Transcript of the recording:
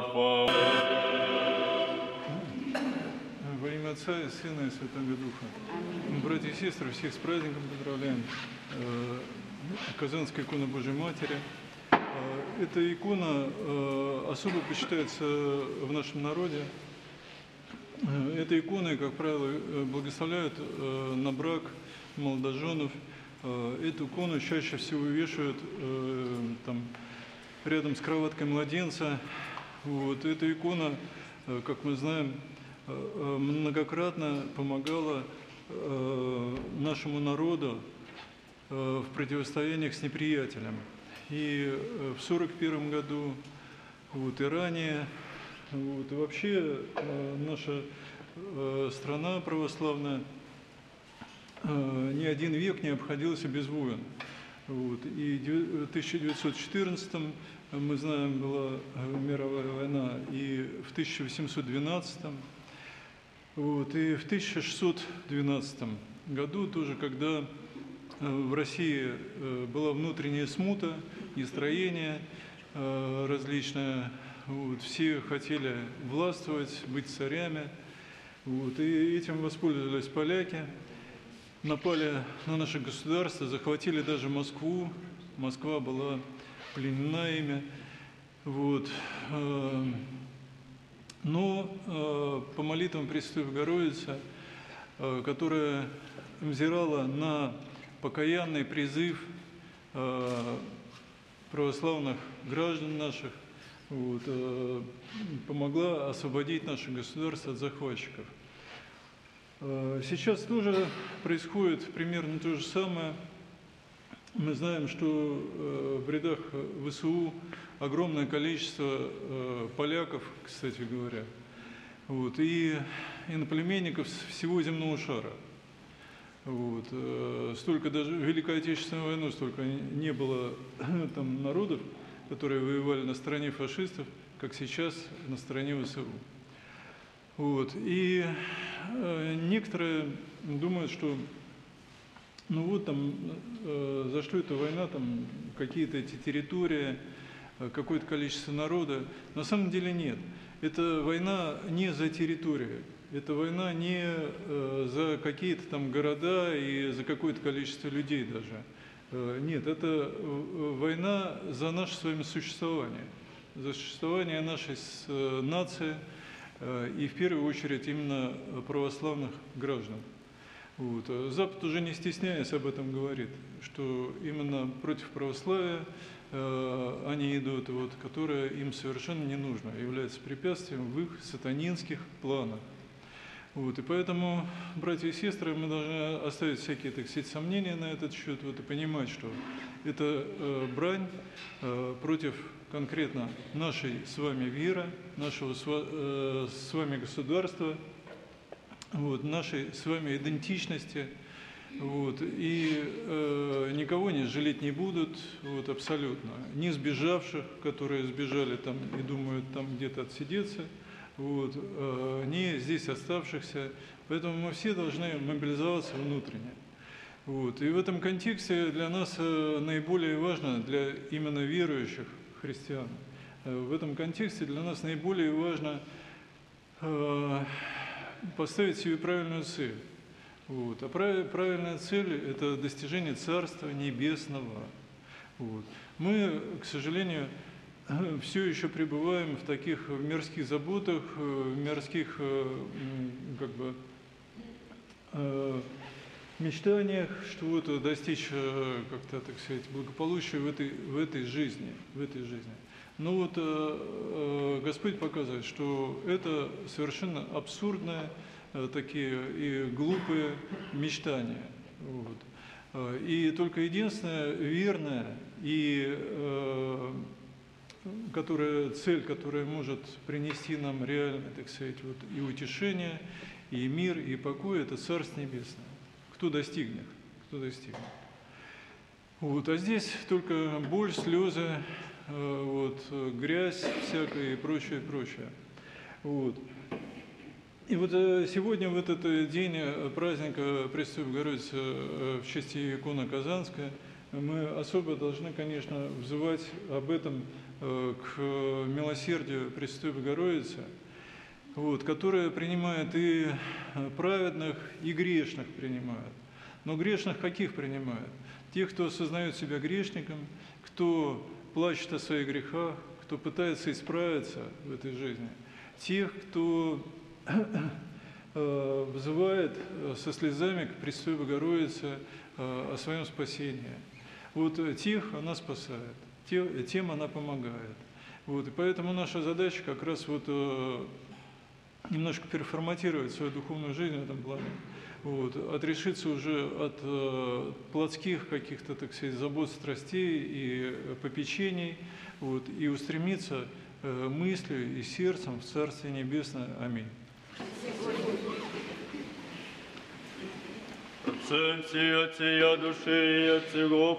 арфа. Во имя Отца и Сына и Святого Духа. Братья и сестры, всех с праздником поздравляем. Казанская икона Божьей Матери. Эта икона особо почитается в нашем народе. Этой иконой, как правило, благословляют на брак молодоженов. Эту икону чаще всего вешают там, рядом с кроваткой младенца. Вот. Эта икона, как мы знаем, многократно помогала нашему народу в противостояниях с неприятелем. И в 1941 году, вот, и ранее. Вот. И вообще наша страна православная ни один век не обходился без войн. Вот. И в 1914 мы знаем, была мировая война, и в 1812, вот, и в 1612 году тоже, когда в России была внутренняя смута, нестроение различное, вот, все хотели властвовать, быть царями, вот, и этим воспользовались поляки. Напали на наше государство, захватили даже Москву. Москва была пленена ими. Вот. Но по молитвам Пресвятой Богородицы, которая взирала на покаянный призыв православных граждан наших, вот, помогла освободить наше государство от захватчиков. Сейчас тоже происходит примерно то же самое. Мы знаем, что в рядах ВСУ огромное количество поляков, кстати говоря, вот, и иноплеменников с всего земного шара. Вот. Столько даже в Великой Отечественной войне столько не было там народов, которые воевали на стороне фашистов, как сейчас на стороне ВСУ. Вот. И некоторые думают, что ну вот там за что эта война, там какие-то эти территории, какое-то количество народа. На самом деле нет. Это война не за территории, это война не за какие-то там города и за какое-то количество людей даже. Нет, это война за наше с вами существование, за существование нашей нации и в первую очередь именно православных граждан. Вот. Запад уже не стесняясь об этом говорит, что именно против православия они идут, вот, которое им совершенно не нужно, является препятствием в их сатанинских планах. Вот, и поэтому, братья и сестры, мы должны оставить всякие, так сказать, сомнения на этот счет, вот, и понимать, что это брань против конкретно нашей с вами веры, нашего с вами государства, вот, нашей с вами идентичности. Вот, и никого не жалеть не будут, вот, абсолютно. Не сбежавших, которые сбежали там и думают там где-то отсидеться, вот, не здесь оставшихся. Поэтому мы все должны мобилизоваться внутренне. Вот. И в этом контексте для нас наиболее важно, для именно верующих христиан, в этом контексте для нас наиболее важно поставить себе правильную цель. Вот. А правильная цель – это достижение Царства Небесного. Вот. Мы, к сожалению, все еще пребываем в таких мирских заботах, в мирских, как бы, мечтаниях, что вот достичь как-то, так сказать, благополучия в этой жизни, Но вот Господь показывает, что это совершенно абсурдные такие и глупые мечтания. Вот. И только единственное верное и цель, которая может принести нам реально, так сказать, вот, и утешение, и мир, и покой, это Царство Небесное. Кто достигнет. Вот. А здесь только боль, слезы, вот, грязь всякая и прочее, прочее. Вот. И вот сегодня, в этот день праздника Пресвятой Богородицы в честь иконы Казанской, мы особо должны, конечно, взывать об этом к милосердию Пресвятой Богородицы, вот, которая принимает и праведных, и грешных принимает. Но грешных каких принимает? Тех, кто осознает себя грешником, кто плачет о своих грехах, кто пытается исправиться в этой жизни, тех, кто взывает со слезами к Пресвятой Богородице о своем спасении. Вот тех она спасает, тем она помогает. Вот, и поэтому наша задача как раз вот немножко переформатировать свою духовную жизнь в этом плане. Вот, отрешиться уже от плотских каких-то, так сказать, забот, страстей и попечений, вот, и устремиться мыслью и сердцем в Царствие Небесное. Аминь. Отцы, отцы, души, отцы,